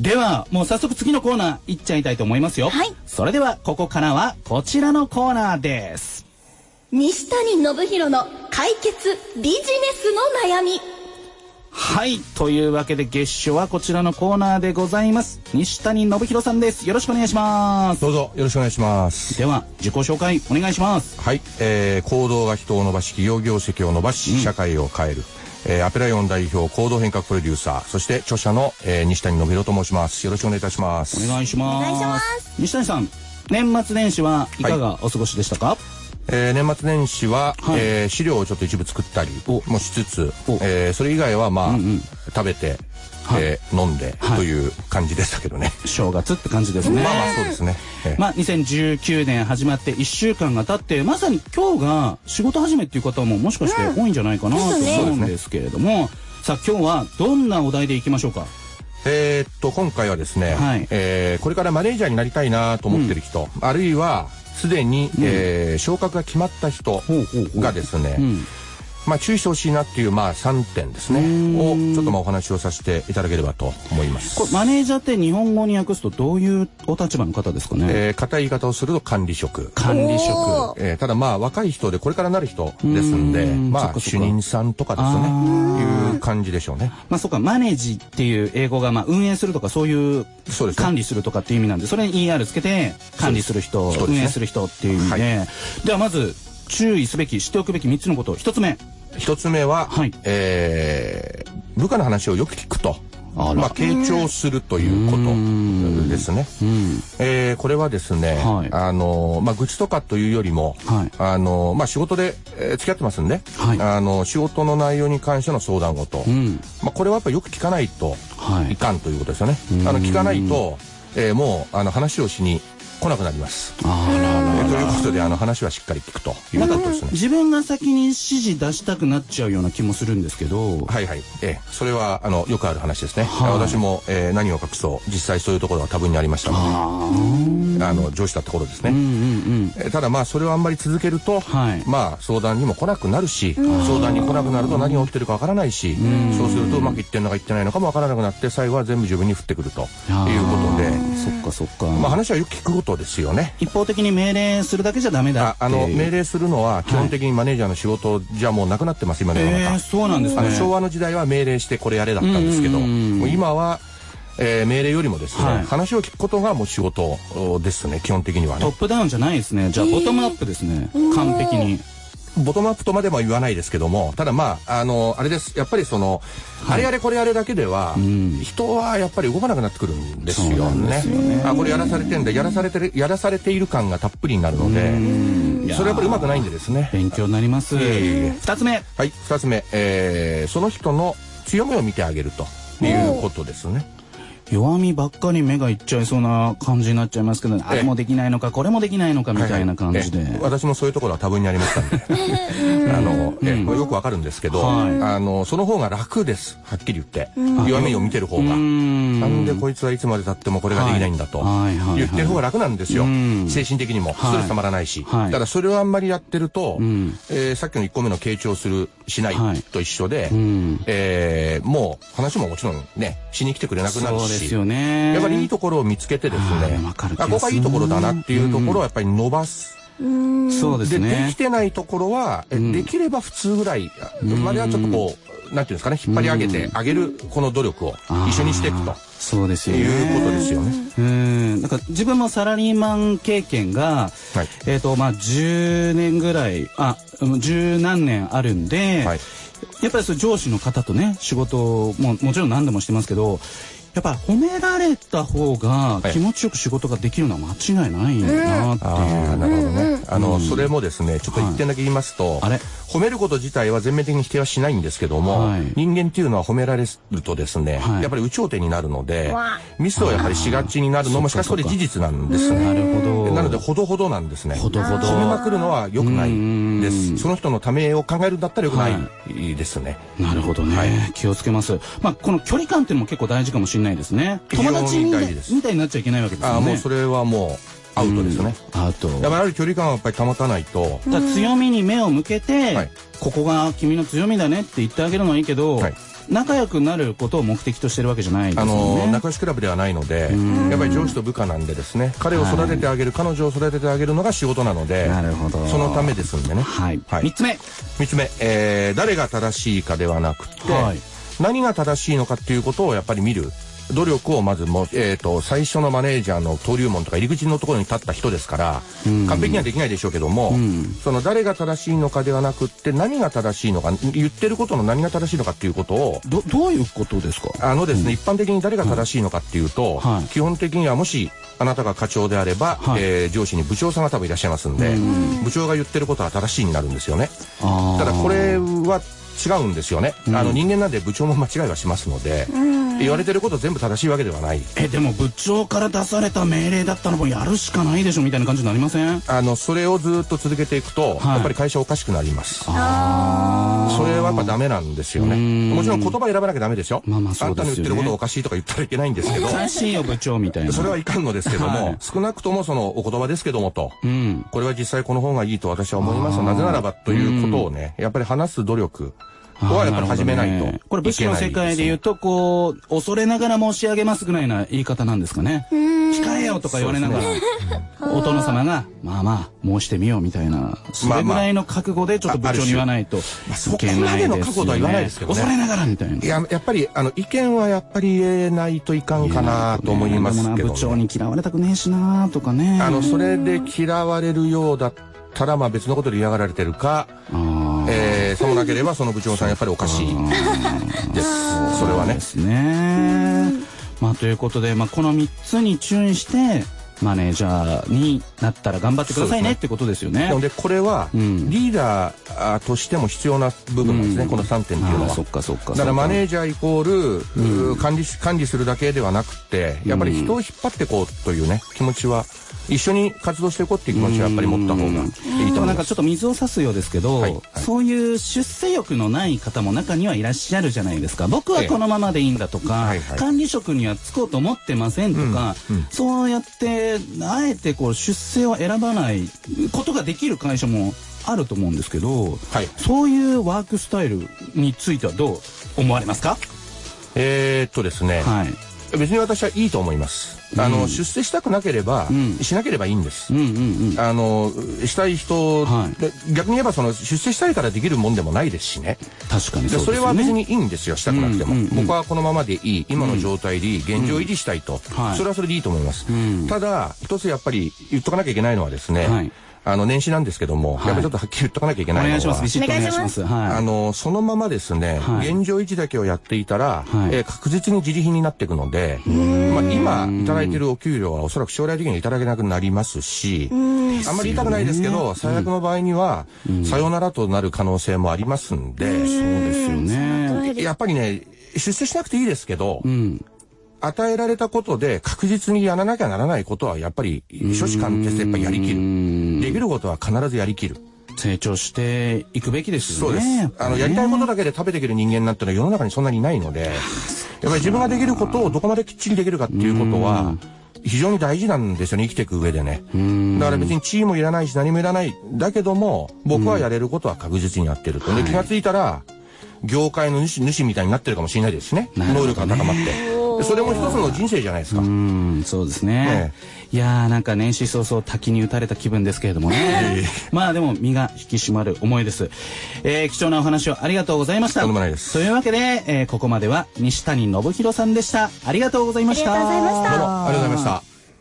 ではもう早速次のコーナーいっちゃいたいと思いますよ。はい。それではここからはこちらのコーナーです。西谷信弘の解決ビジネスの悩み。はい、というわけで月初はこちらのコーナーでございます。西谷信弘さんです。よろしくお願いします。どうぞよろしくお願いします。では自己紹介お願いします。はい、行動が人を伸ばし、企業業績を伸ばし、社会を変える、アペラ4代表行動変革プロデューサー、そして著者の、西谷信弘と申します。よろしくお願いいたします。お願いします。お願いします。西谷さん、年末年始はいかがお過ごしでしたか？はい、年末年始は、はい、資料をちょっと一部作ったりもしつつ、それ以外はまあ、食べて、飲んで、という感じでしたけどね。正月って感じですね。まあまあそうですね。まあ2019年始まって1週間が経って、まさに今日が仕事始めっていう方ももしかして多いんじゃないかなと思うんですけれども、さあ今日はどんなお題でいきましょうか？今回はですね、これからマネージャーになりたいなと思ってる人、あるいはすでに、昇格が決まった人がですね、まあ注意してほしいなっていう、まあ3点ですねをちょっとまあお話をさせていただければと思います。これマネージャーって日本語に訳すとどういうお立場の方ですかね？固い言い方をすると管理職。管理職、ただまあ若い人でこれからなる人ですんで、まあ主任さんとかですね、いう感じでしょうね。まあそうか、マネージっていう英語がまあ運営するとかそういう管理するとかっていう意味なんで、それに ER つけて管理する人、運営する人っていう意味で、ではまず注意すべき、知っておくべき3つのこと。1つ目は、部下の話をよく聞くと、まあ傾聴するということですね。これはですね、まあ愚痴とかというよりも、まあ仕事で付き合ってますんで、仕事の内容に関しての相談事、まあこれはやっぱよく聞かないといかんということですよね。聞かないと、もう話をしに来なくなります。ということで、話はしっかり聞くということですね。自分が先に指示出したくなっちゃうような気もするんですけど。はいはい、それはよくある話ですね。私も、何を隠そう実際そういうところは多分にありましたので、上司だった頃ですね。ただまあそれをあんまり続けると、まあ相談にも来なくなるし、相談に来なくなると何が起きてるかわからないし、そうするとうまくいってんのかいってないのかもわからなくなって、最後は全部自分に降ってくるということで。そっかそっか。まあ話はよく聞くことですよね。一方的に命令するだけじゃダメだ。命令するのは基本的にマネージャーの仕事じゃもうなくなってます、今の世の中。そうなんですね。昭和の時代は命令してこれやれだったんですけど、今は命令よりもですね、話を聞くことがもう仕事ですね、基本的にはね。トップダウンじゃないですね。じゃあボトムアップですね。完璧にボトムアップとまでも言わないですけども、ただまああれです。やっぱりその、あれやれこれやれだけでは、人はやっぱり動かなくなってくるんですよね。あ、これやらされてんだ、やらされている感がたっぷりになるので、それはやっぱりうまくないんでですね。勉強になります。2つ目。はい、2つ目、その人の強みを見てあげるということですね。弱みばっかり目がいっちゃいそうな感じになっちゃいますけど、あれもできないのかこれもできないのかみたいな感じで。私もそういうところは多分にありましたんで、よくわかるんですけど、その方が楽です、はっきり言って。弱みを見てる方が、なんでこいつはいつまでたってもこれができないんだと言ってる方が楽なんですよ。精神的にもストレスたまらないし。だからそれをあんまりやってると、さっきの1個目の傾聴するしないと一緒で、もう話ももちろんね、しに来てくれなくなるし、やっぱりいいところを見つけてですね、ここがいいところだなっていうところをやっぱり伸ばす。そうですね。できてないところは、できれば普通ぐらいまではちょっとこう、なんていうんですかね、引っ張り上げてあげる、この努力を一緒にしていくと。そうですよね。いうことですよね。なんか自分もサラリーマン経験が、まあ10年ぐらい、十何年あるんで、やっぱりそう上司の方とね、仕事ももちろん何度もしてますけど、やっぱり褒められた方が気持ちよく仕事ができるのは間違いないなっていう。なるほどね。それもですね、ちょっと一点だけ言いますと、褒めること自体は全面的に否定はしないんですけども、人間っていうのは褒められるとですね、やっぱり有頂天になるので、ミスをやっぱりしがちになるのも、しかしそれ事実なんですね。なるほど。なのでほどほどなんですね。ほどほど。褒めまくるのは良くないです。その人のためを考えるんだったら良くないですね。なるほどね。気をつけます。まあこの距離感っていうのも結構大事かもしれない。ないですね。友達みたいになっちゃいけないわけですよね。もうそれはもうアウトですね。アウト。やっぱりある距離感はやっぱり保たないと。強みに目を向けて、ここが君の強みだねって言ってあげるのはいいけど、仲良くなることを目的としてるわけじゃないんですよね。仲良しクラブではないので、やっぱり上司と部下なんでですね、彼を育ててあげる、彼女を育ててあげるのが仕事なので、なるほど、そのためですんでね。はい、はい、3つ目、誰が正しいかではなくて、はい、何が正しいのかっていうことをやっぱり見る努力をまずも、最初のマネージャーの登竜門とか入り口のところに立った人ですから、完璧にはできないでしょうけども、その誰が正しいのかではなくって何が正しいのか、言ってることの何が正しいのかっていうことを、どういうことですか？一般的に誰が正しいのかっていうと、基本的にはもしあなたが課長であれば、上司に部長さんが多分いらっしゃいますんで、部長が言ってることは正しいになるんですよね。ただこれは違うんですよね、人間なんで部長も間違いはしますので、言われてること全部正しいわけではない。でも部長から出された命令だったらもうやるしかないでしょみたいな感じになりません？それをずっと続けていくと、やっぱり会社おかしくなります。それはやっぱダメなんですよね。もちろん言葉選ばなきゃダメでしょ。あんたの言ってることおかしいとか言ったらいけないんですけど、おかしいよ部長みたいな、それはいかんのですけども、少なくともそのお言葉ですけどもと、これは実際この方がいいと私は思います。なぜならばということをね、やっぱり話す努力はやっぱり始めないといけないです。これ武士の世界で言うと、こう恐れながら申し上げますぐらいな言い方なんですかね。控えよとか言われながら、お殿様がまあまあ申してみようみたいな、それぐらいの覚悟でちょっと部長に言わないといけないですよね。恐れながらみたいな。やっぱり意見はやっぱり言えないといかんかなと思いますけど、部長に嫌われたくねえしなとかね。それで嫌われるようだったら、まあ別のことで嫌がられてるか、そうもなければその部長さんやっぱりおかしいです。それはね。ですね。ということで、この3つに注意してマネージャーになったら頑張ってくださいねってことですよね。なのでこれはリーダーとしても必要な部分なんですね、この3点っていうのは。だからマネージャーイコール管理するだけではなくて、やっぱり人を引っ張っていこうというね、気持ちは、一緒に活動していこうっていう気持ちはやっぱり持った方がいいと思います。なんかちょっと水を差すようですけど、そういう出世欲のない方も中にはいらっしゃるじゃないですか。僕はこのままでいいんだとか、管理職には就こうと思ってませんとか、そうやってあえてこう出世を選ばないことができる会社もあると思うんですけど、そういうワークスタイルについてはどう思われますか？ですね、別に私はいいと思います。出世したくなければしなければいいんです。したい人、逆に言えばその出世したいからできるもんでもないですしね。確かにそうですね。それは別にいいんですよ、したくなくても。僕はこのままでいい、今の状態でいい、現状維持したいと、それはそれでいいと思います。ただ一つやっぱり言っとかなきゃいけないのはですね、年始なんですけども、やっぱりちょっとはっきり言っとかなきゃいけないのは、お願いします。そのままですね、現状維持だけをやっていたら、確実に自利品になっていくので、今いただいているお給料はおそらく将来的にいただけなくなりますし、あんまり言いたくないですけど、最悪の場合には、さよならとなる可能性もありますんで、そうですよね。やっぱりね、出世しなくていいですけど、与えられたことで確実にやらなきゃならないことはやっぱり諸子貫徹でやっぱりやりきる。できることは必ずやりきる。成長していくべきですよね。そうです。やりたいことだけで食べていける人間なんてのは世の中にそんなにいないので、やっぱり自分ができることをどこまできっちりできるかっていうことは非常に大事なんですよね、生きていく上でね。だから別に地位もいらないし何もいらない。だけども僕はやれることは確実にやってると。で、気がついたら業界の主みたいになってるかもしれないですね。能力が高まって。それも一つの人生じゃないですか。そうですね。いやー、なんか年始早々滝に打たれた気分ですけれどもね。でも身が引き締まる思いです。貴重なお話をありがとうございました。とんでもないです。というわけで、ここまでは西谷信弘さんでした。ありがとうございました。ありがとうございました。どうもありがとうございました。